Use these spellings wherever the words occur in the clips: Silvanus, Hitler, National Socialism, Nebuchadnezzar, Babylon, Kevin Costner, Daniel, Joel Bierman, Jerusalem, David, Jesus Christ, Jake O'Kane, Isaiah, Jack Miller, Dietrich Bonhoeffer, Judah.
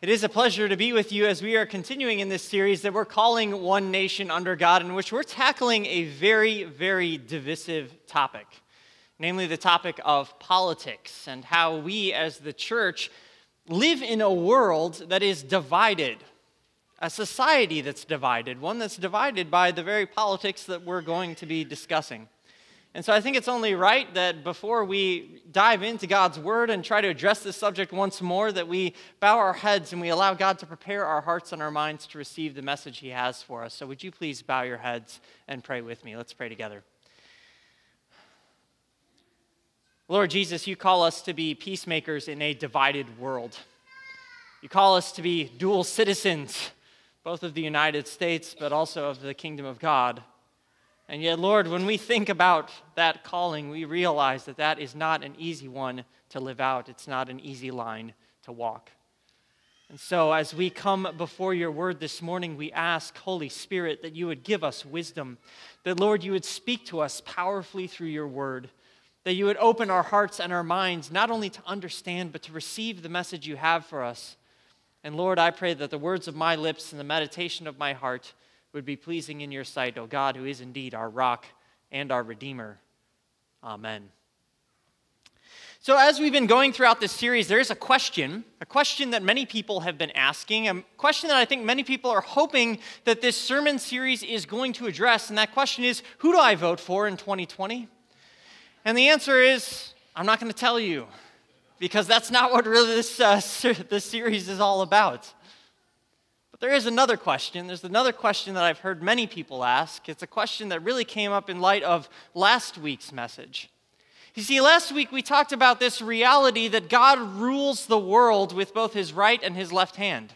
It is a pleasure to be with you as we are continuing in this series that we're calling One Nation Under God, in which we're tackling a very, very divisive topic, namely the topic of politics and how we as the church live in a world that is divided, a society that's divided, one that's divided by the very politics that we're going to be discussing. And so I think it's only right that before we dive into God's word and try to address this subject once more, that we bow our heads and we allow God to prepare our hearts and our minds to receive the message he has for us. So would you please bow your heads and pray with me? Let's pray together. Lord Jesus, you call us to be peacemakers in a divided world. You call us to be dual citizens, both of the United States, but also of the kingdom of God. And yet, Lord, when we think about that calling, we realize that that is not an easy one to live out. It's not an easy line to walk. And so as we come before your word this morning, we ask, Holy Spirit, that you would give us wisdom, that, Lord, you would speak to us powerfully through your word, that you would open our hearts and our minds not only to understand, but to receive the message you have for us. And, Lord, I pray that the words of my lips and the meditation of my heart would be pleasing in your sight, O God, who is indeed our rock and our redeemer. Amen. So as we've been going throughout this series, there is a question that many people have been asking, a question that I think many people are hoping that this sermon series is going to address, and that question is, who do I vote for in 2020? And the answer is, I'm not going to tell you, because that's not what really this series is all about. There is another question. There's another question that I've heard many people ask. It's a question that really came up in light of last week's message. You see, last week we talked about this reality that God rules the world with both his right and his left hand,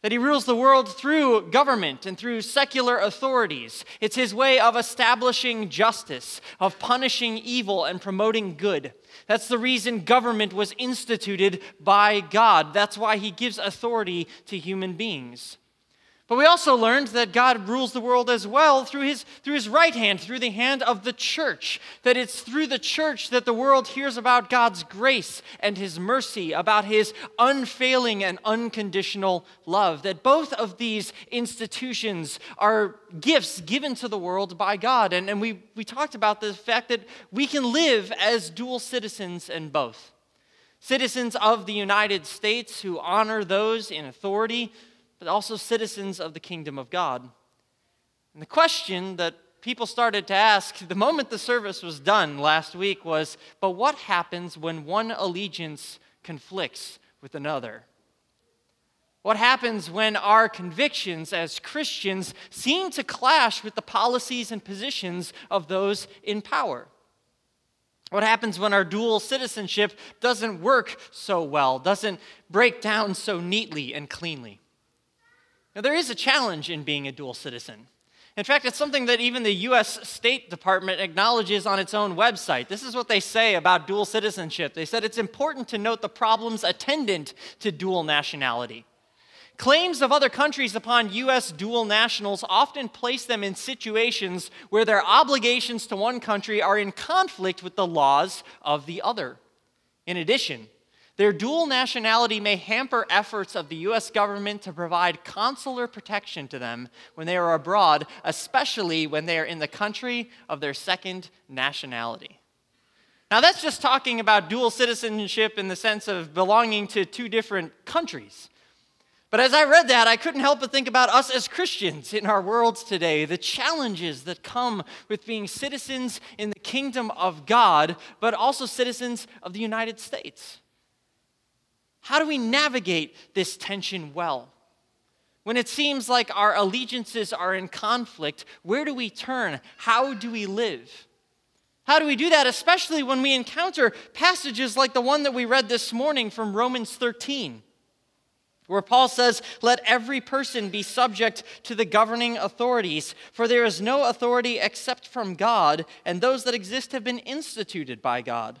that he rules the world through government and through secular authorities. It's his way of establishing justice, of punishing evil and promoting good. That's the reason government was instituted by God. That's why he gives authority to human beings. But we also learned that God rules the world as well through his right hand, through the hand of the church, that it's through the church that the world hears about God's grace and his mercy, about his unfailing and unconditional love, that both of these institutions are gifts given to the world by God. And we talked about the fact that we can live as dual citizens in both. Citizens of the United States who honor those in authority, but also citizens of the kingdom of God. And the question that people started to ask the moment the service was done last week was, but what happens when one allegiance conflicts with another? What happens when our convictions as Christians seem to clash with the policies and positions of those in power? What happens when our dual citizenship doesn't work so well, doesn't break down so neatly and cleanly? Now, there is a challenge in being a dual citizen. In fact, it's something that even the U.S. State Department acknowledges on its own website. This is what they say about dual citizenship. They said it's important to note the problems attendant to dual nationality. Claims of other countries upon U.S. dual nationals often place them in situations where their obligations to one country are in conflict with the laws of the other. In addition, their dual nationality may hamper efforts of the U.S. government to provide consular protection to them when they are abroad, especially when they are in the country of their second nationality. Now, that's just talking about dual citizenship in the sense of belonging to two different countries. But as I read that, I couldn't help but think about us as Christians in our world today, the challenges that come with being citizens in the kingdom of God, but also citizens of the United States. How do we navigate this tension well? When it seems like our allegiances are in conflict, where do we turn? How do we live? How do we do that, especially when we encounter passages like the one that we read this morning from Romans 13, where Paul says, "Let every person be subject to the governing authorities, for there is no authority except from God, and those that exist have been instituted by God.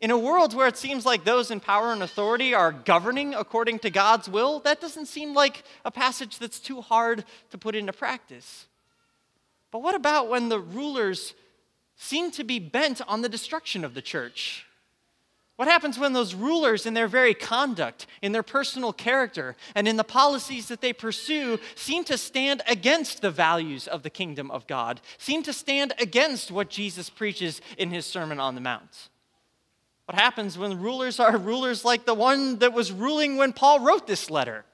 in a world where it seems like those in power and authority are governing according to God's will, that doesn't seem like a passage that's too hard to put into practice. But what about when the rulers seem to be bent on the destruction of the church? What happens when those rulers, in their very conduct, in their personal character, and in the policies that they pursue, seem to stand against the values of the kingdom of God, seem to stand against what Jesus preaches in his Sermon on the Mount? What happens when rulers are rulers like the one that was ruling when Paul wrote this letter,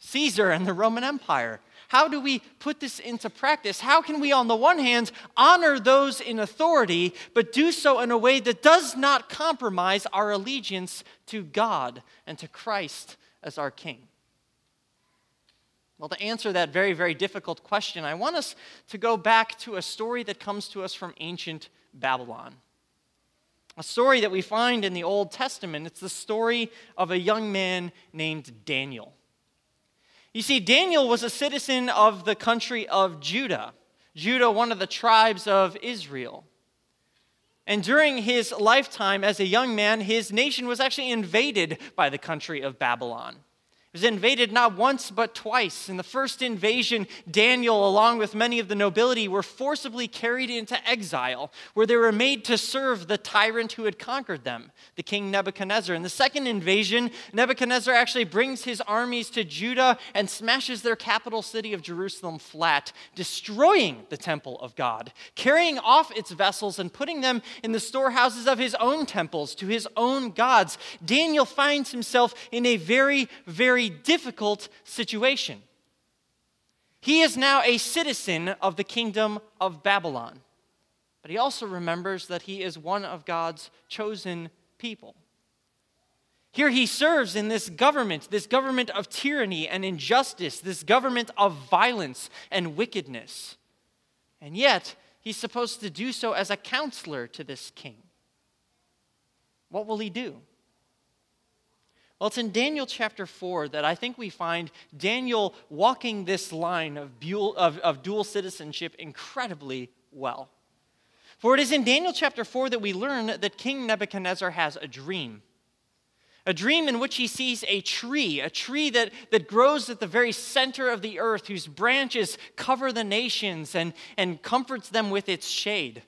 Caesar and the Roman Empire? How do we put this into practice? How can we, on the one hand, honor those in authority, but do so in a way that does not compromise our allegiance to God and to Christ as our King? Well, to answer that very, very difficult question, I want us to go back to a story that comes to us from ancient Babylon. A story that we find in the Old Testament. It's the story of a young man named Daniel. You see, Daniel was a citizen of the country of Judah. Judah, one of the tribes of Israel. And during his lifetime as a young man, his nation was actually invaded by the country of Babylon. It was invaded not once but twice. In the first invasion, Daniel, along with many of the nobility, were forcibly carried into exile, where they were made to serve the tyrant who had conquered them, the king Nebuchadnezzar. In the second invasion, Nebuchadnezzar actually brings his armies to Judah and smashes their capital city of Jerusalem flat, destroying the temple of God, carrying off its vessels and putting them in the storehouses of his own temples to his own gods. Daniel finds himself in a very, very difficult situation. He is now a citizen of the kingdom of Babylon, but he also remembers that he is one of God's chosen people. Here he serves in this government of tyranny and injustice, this government of violence and wickedness. And yet, he's supposed to do so as a counselor to this king. What will he do? Well, it's in Daniel chapter 4 that I think we find Daniel walking this line of dual citizenship incredibly well. For it is in Daniel chapter 4 that we learn that King Nebuchadnezzar has a dream in which he sees a tree that grows at the very center of the earth, whose branches cover the nations and comforts them with its shade.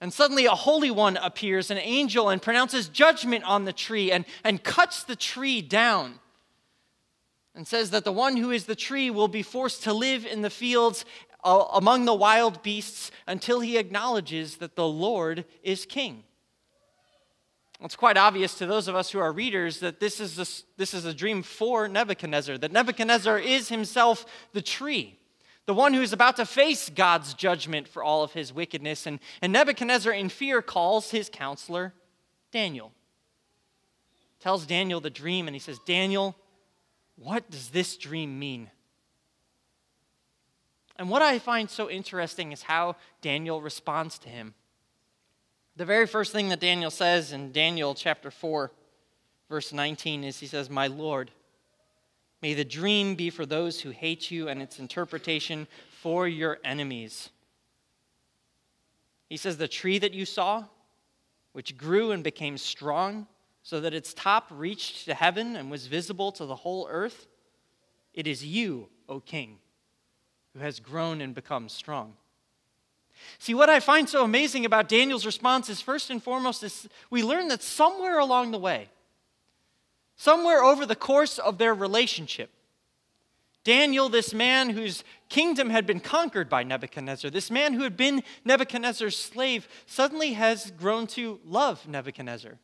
And suddenly a holy one appears, an angel, and pronounces judgment on the tree and cuts the tree down and says that the one who is the tree will be forced to live in the fields among the wild beasts until he acknowledges that the Lord is king. It's quite obvious to those of us who are readers that this is a dream for Nebuchadnezzar, that Nebuchadnezzar is himself the tree, the one who is about to face God's judgment for all of his wickedness. And Nebuchadnezzar, in fear, calls his counselor, Daniel. Tells Daniel the dream, and he says, "Daniel, what does this dream mean?" And what I find so interesting is how Daniel responds to him. The very first thing that Daniel says in Daniel chapter 4, verse 19, is he says, "My Lord, may the dream be for those who hate you, and its interpretation for your enemies." He says, "The tree that you saw, which grew and became strong, so that its top reached to heaven and was visible to the whole earth, it is you, O king, who has grown and become strong." See, what I find so amazing about Daniel's response is, first and foremost, is we learn that somewhere along the way, somewhere over the course of their relationship, Daniel, this man whose kingdom had been conquered by Nebuchadnezzar, this man who had been Nebuchadnezzar's slave, suddenly has grown to love Nebuchadnezzar.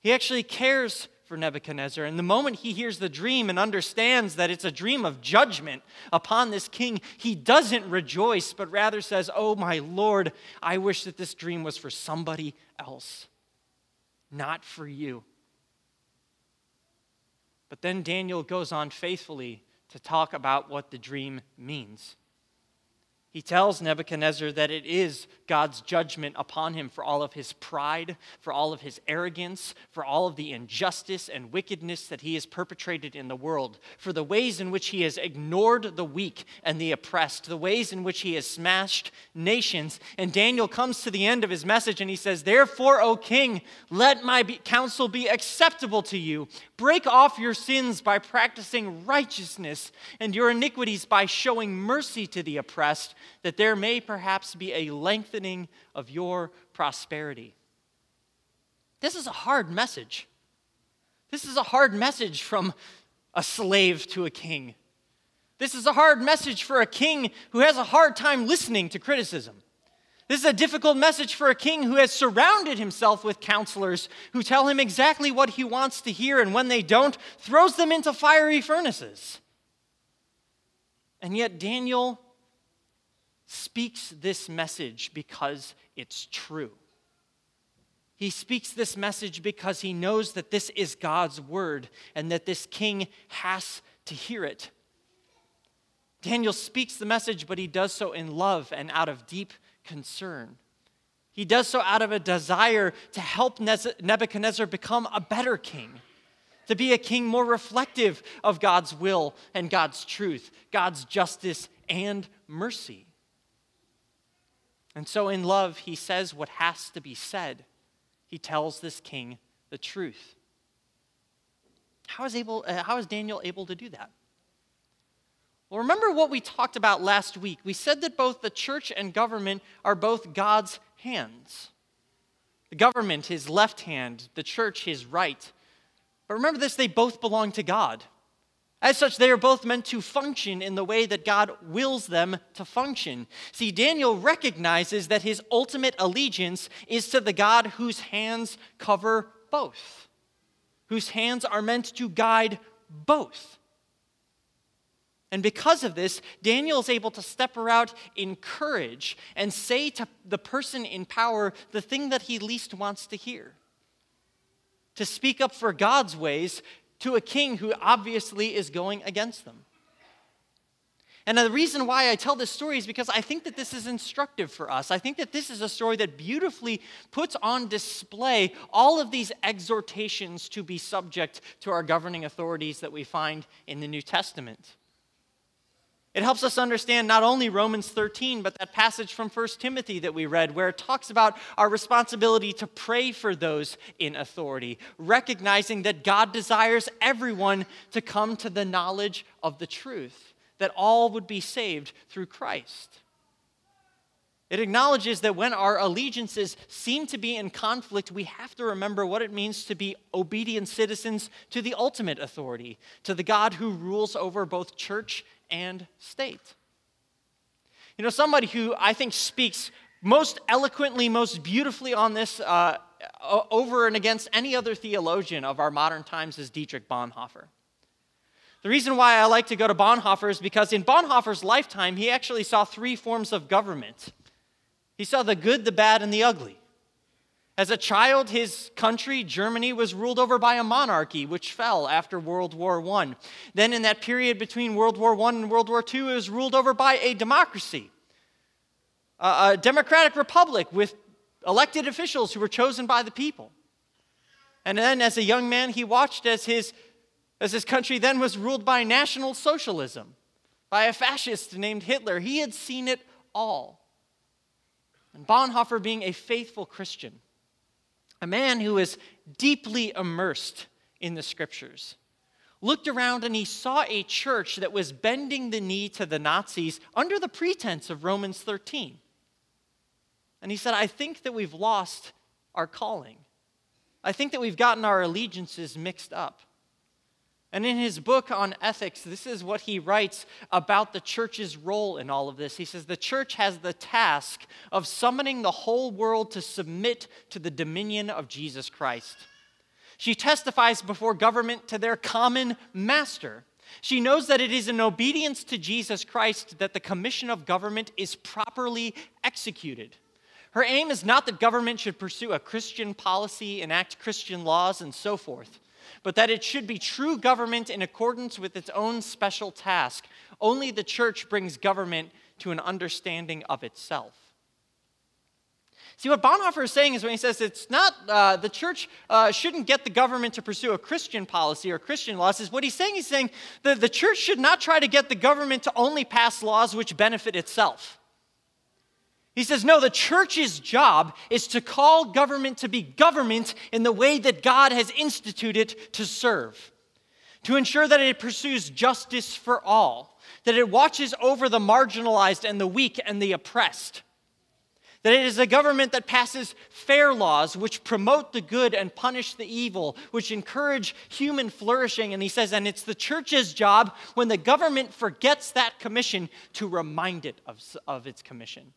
He actually cares for Nebuchadnezzar, and the moment he hears the dream and understands that it's a dream of judgment upon this king, he doesn't rejoice, but rather says, "Oh, my Lord, I wish that this dream was for somebody else, not for you." But then Daniel goes on faithfully to talk about what the dream means. He tells Nebuchadnezzar that it is God's judgment upon him for all of his pride, for all of his arrogance, for all of the injustice and wickedness that he has perpetrated in the world, for the ways in which he has ignored the weak and the oppressed, the ways in which he has smashed nations. And Daniel comes to the end of his message and he says, "Therefore, O king, let my counsel be acceptable to you. Break off your sins by practicing righteousness and your iniquities by showing mercy to the oppressed, that there may perhaps be a lengthening of your prosperity." This is a hard message. This is a hard message from a slave to a king. This is a hard message for a king who has a hard time listening to criticism. This is a difficult message for a king who has surrounded himself with counselors who tell him exactly what he wants to hear, and when they don't, throws them into fiery furnaces. And yet Daniel speaks this message because it's true. He speaks this message because he knows that this is God's word and that this king has to hear it. Daniel speaks the message, but he does so in love and out of deep concern. He does so out of a desire to help Nebuchadnezzar become a better king, to be a king more reflective of God's will and God's truth, God's justice and mercy. And so in love, he says what has to be said. He tells this king the truth. How is Daniel able to do that? Well, remember what we talked about last week. We said that both the church and government are both God's hands. The government, his left hand, the church, his right. But remember this, they both belong to God. As such, they are both meant to function in the way that God wills them to function. See, Daniel recognizes that his ultimate allegiance is to the God whose hands cover both, whose hands are meant to guide both. And because of this, Daniel is able to step out in courage and say to the person in power the thing that he least wants to hear, to speak up for God's ways to a king who obviously is going against them. And the reason why I tell this story is because I think that this is instructive for us. I think that this is a story that beautifully puts on display all of these exhortations to be subject to our governing authorities that we find in the New Testament. It helps us understand not only Romans 13, but that passage from 1 Timothy that we read, where it talks about our responsibility to pray for those in authority, recognizing that God desires everyone to come to the knowledge of the truth, that all would be saved through Christ. It acknowledges that when our allegiances seem to be in conflict, we have to remember what it means to be obedient citizens to the ultimate authority, to the God who rules over both church and state. You know, somebody who I think speaks most eloquently, most beautifully on this over and against any other theologian of our modern times is Dietrich Bonhoeffer. The reason why I like to go to Bonhoeffer is because in Bonhoeffer's lifetime, he actually saw three forms of government. He saw the good, the bad, and the ugly. As a child, his country, Germany, was ruled over by a monarchy, which fell after World War I. Then in that period between World War I and World War II, it was ruled over by a democracy, a democratic republic with elected officials who were chosen by the people. And then as a young man, he watched as his country then was ruled by National Socialism, by a fascist named Hitler. He had seen it all. And Bonhoeffer, being a faithful Christian, a man who was deeply immersed in the scriptures, looked around and he saw a church that was bending the knee to the Nazis under the pretense of Romans 13. And he said, I think that we've lost our calling. I think that we've gotten our allegiances mixed up. And in his book on ethics, this is what he writes about the church's role in all of this. He says, the church has the task of summoning the whole world to submit to the dominion of Jesus Christ. She testifies before government to their common master. She knows that it is in obedience to Jesus Christ that the commission of government is properly executed. Her aim is not that government should pursue a Christian policy, enact Christian laws, and so forth, but that it should be true government in accordance with its own special task. Only the church brings government to an understanding of itself. See, what Bonhoeffer is saying is when he says it's not the church shouldn't get the government to pursue a Christian policy or Christian laws, is what he's saying that the church should not try to get the government to only pass laws which benefit itself. He says, no, the church's job is to call government to be government in the way that God has instituted it to serve, to ensure that it pursues justice for all, that it watches over the marginalized and the weak and the oppressed, that it is a government that passes fair laws which promote the good and punish the evil, which encourage human flourishing. And he says, and it's the church's job when the government forgets that commission to remind it of its commission.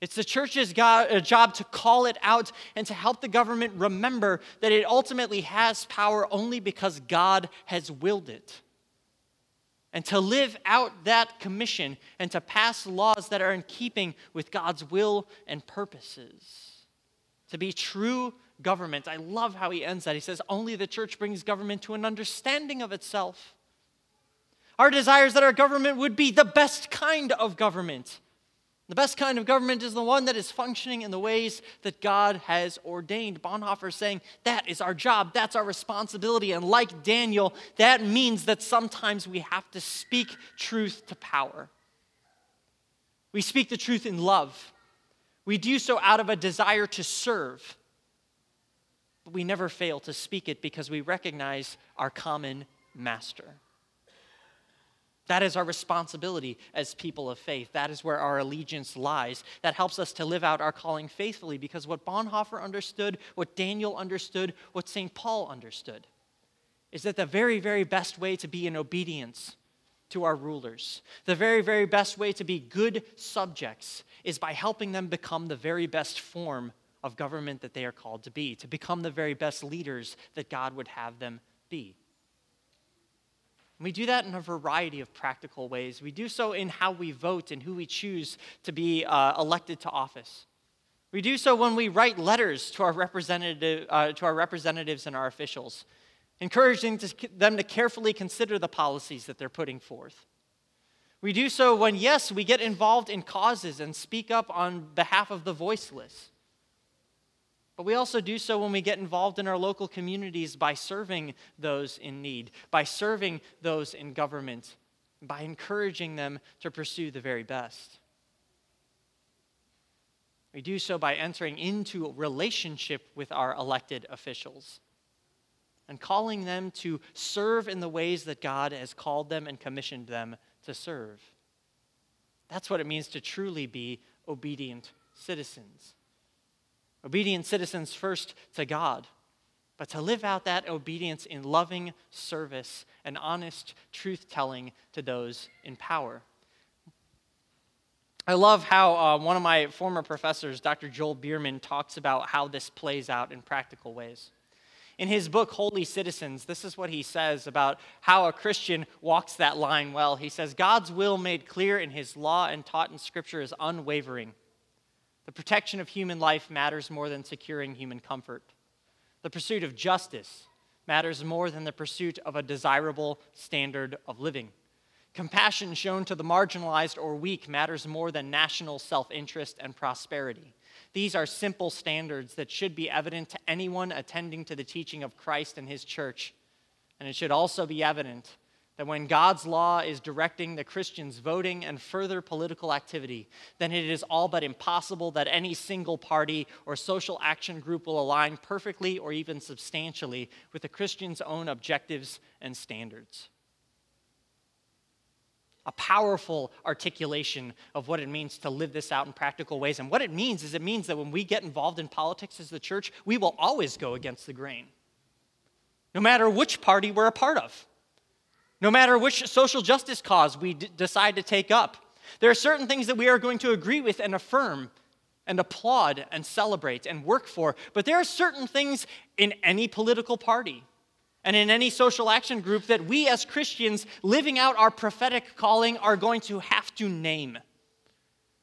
It's the church's job to call it out and to help the government remember that it ultimately has power only because God has willed it, and to live out that commission and to pass laws that are in keeping with God's will and purposes, to be true government. I love how he ends that. He says, only the church brings government to an understanding of itself. Our desire is that our government would be the best kind of government. The best kind of government is the one that is functioning in the ways that God has ordained. Bonhoeffer is saying that is our job, that's our responsibility. And like Daniel, that means that sometimes we have to speak truth to power. We speak the truth in love. We do so out of a desire to serve. But we never fail to speak it because we recognize our common master. That is our responsibility as people of faith. That is where our allegiance lies. That helps us to live out our calling faithfully, because what Bonhoeffer understood, what Daniel understood, what St. Paul understood, is that the very, very best way to be in obedience to our rulers, the very, very best way to be good subjects, is by helping them become the very best form of government that they are called to be, to become the very best leaders that God would have them be. And we do that in a variety of practical ways. We do so in how we vote and who we choose to be elected to office. We do so when we write letters to our representatives and our officials, encouraging them to carefully consider the policies that they're putting forth. We do so when, yes, we get involved in causes and speak up on behalf of the voiceless. But we also do so when we get involved in our local communities by serving those in need, by serving those in government, by encouraging them to pursue the very best. We do so by entering into a relationship with our elected officials and calling them to serve in the ways that God has called them and commissioned them to serve. That's what it means to truly be obedient citizens. Obedient citizens first to God, but to live out that obedience in loving service and honest truth-telling to those in power. I love how one of my former professors, Dr. Joel Bierman, talks about how this plays out in practical ways. In his book, Holy Citizens, this is what he says about how a Christian walks that line well. He says, God's will made clear in his law and taught in Scripture is unwavering. The protection of human life matters more than securing human comfort. The pursuit of justice matters more than the pursuit of a desirable standard of living. Compassion shown to the marginalized or weak matters more than national self-interest and prosperity. These are simple standards that should be evident to anyone attending to the teaching of Christ and his church. And it should also be evident that when God's law is directing the Christians' voting and further political activity, then it is all but impossible that any single party or social action group will align perfectly or even substantially with the Christians' own objectives and standards. A powerful articulation of what it means to live this out in practical ways. And what it means is it means that when we get involved in politics as the church, we will always go against the grain, no matter which party we're a part of. No matter which social justice cause we decide to take up, there are certain things that we are going to agree with and affirm and applaud and celebrate and work for. But there are certain things in any political party and in any social action group that we as Christians living out our prophetic calling are going to have to name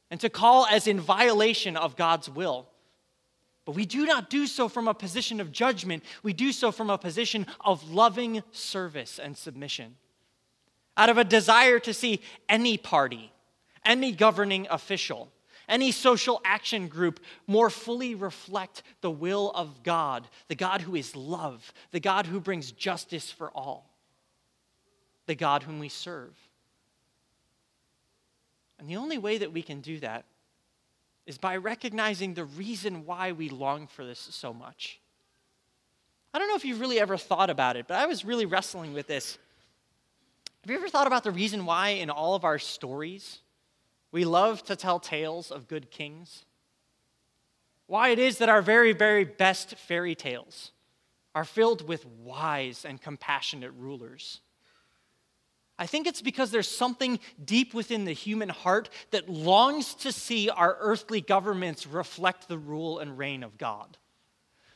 and to call as in violation of God's will. But we do not do so from a position of judgment. We do so from a position of loving service and submission, out of a desire to see any party, any governing official, any social action group more fully reflect the will of God, the God who is love, the God who brings justice for all, the God whom we serve. And the only way that we can do that is by recognizing the reason why we long for this so much. I don't know if you've really ever thought about it, but I was really wrestling with this. Have you ever thought about the reason why in all of our stories we love to tell tales of good kings? Why it is that our very, very best fairy tales are filled with wise and compassionate rulers? I think it's because there's something deep within the human heart that longs to see our earthly governments reflect the rule and reign of God.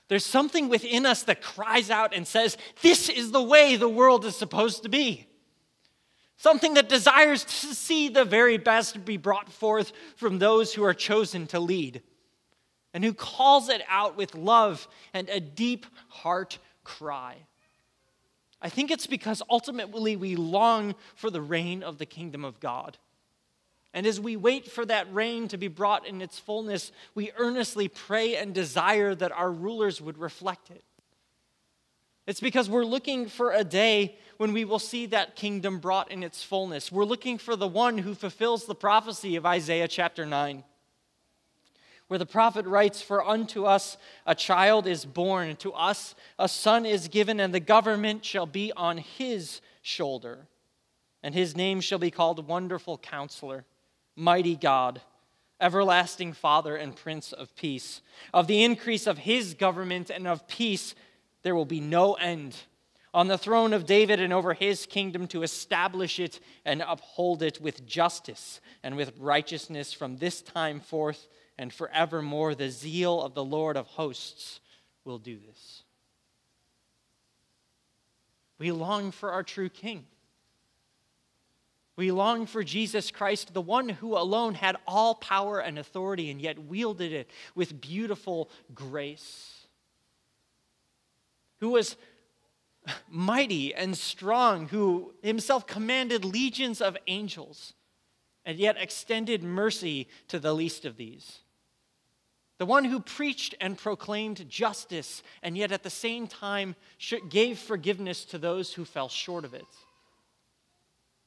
There's something within us that cries out and says, this is the way the world is supposed to be. Something that desires to see the very best be brought forth from those who are chosen to lead, and who calls it out with love and a deep heart cry. I think it's because ultimately we long for the reign of the kingdom of God. And as we wait for that reign to be brought in its fullness, we earnestly pray and desire that our rulers would reflect it. It's because we're looking for a day when we will see that kingdom brought in its fullness. We're looking for the one who fulfills the prophecy of Isaiah chapter 9, where the prophet writes, "For unto us a child is born, to us a son is given, and the government shall be on his shoulder. And his name shall be called Wonderful Counselor, Mighty God, Everlasting Father, and Prince of Peace. Of the increase of his government and of peace there will be no end. On the throne of David and over his kingdom, to establish it and uphold it with justice and with righteousness from this time forth and forevermore. The zeal of the Lord of hosts will do this." We long for our true King. We long for Jesus Christ, the one who alone had all power and authority and yet wielded it with beautiful grace, who was mighty and strong, who himself commanded legions of angels and yet extended mercy to the least of these. The one who preached and proclaimed justice and yet at the same time gave forgiveness to those who fell short of it.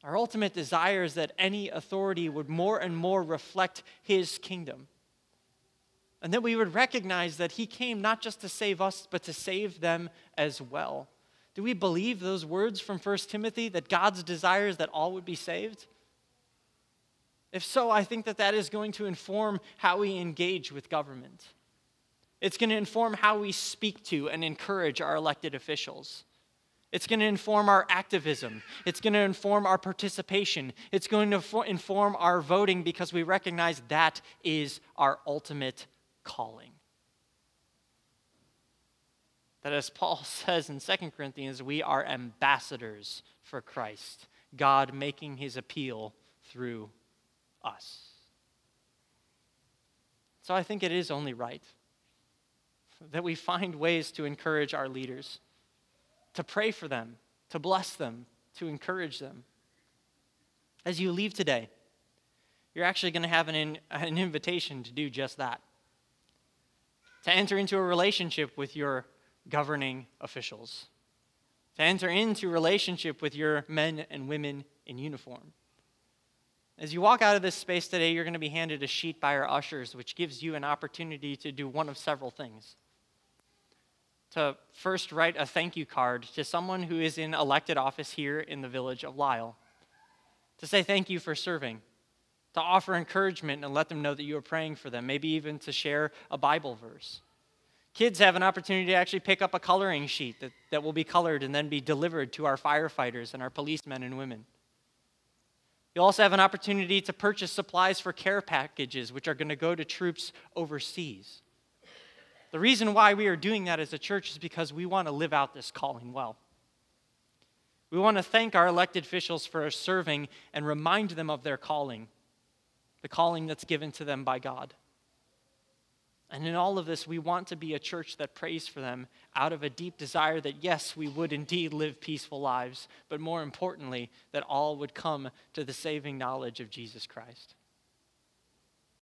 Our ultimate desire is that any authority would more and more reflect his kingdom, and that we would recognize that he came not just to save us, but to save them as well. Do we believe those words from 1 Timothy, that God's desire is that all would be saved? If so, I think that that is going to inform how we engage with government. It's going to inform how we speak to and encourage our elected officials. It's going to inform our activism. It's going to inform our participation. It's going to inform our voting, because we recognize that is our ultimate calling. That, as Paul says in 2 Corinthians, we are ambassadors for Christ, God making his appeal through us. So I think it is only right that we find ways to encourage our leaders, to pray for them, to bless them, to encourage them. As you leave today, you're actually going to have an invitation to do just that, to enter into a relationship with your governing officials, to enter into relationship with your men and women in uniform. As you walk out of this space today, you're going to be handed a sheet by our ushers, which gives you an opportunity to do one of several things. To first write a thank you card to someone who is in elected office here in the village of Lisle, to say thank you for serving, to offer encouragement and let them know that you are praying for them, maybe even to share a Bible verse. Kids have an opportunity to actually pick up a coloring sheet that will be colored and then be delivered to our firefighters and our policemen and women. You'll also have an opportunity to purchase supplies for care packages, which are going to go to troops overseas. The reason why we are doing that as a church is because we want to live out this calling well. We want to thank our elected officials for serving and remind them of their calling, the calling that's given to them by God. And in all of this, we want to be a church that prays for them out of a deep desire that, yes, we would indeed live peaceful lives, but more importantly, that all would come to the saving knowledge of Jesus Christ.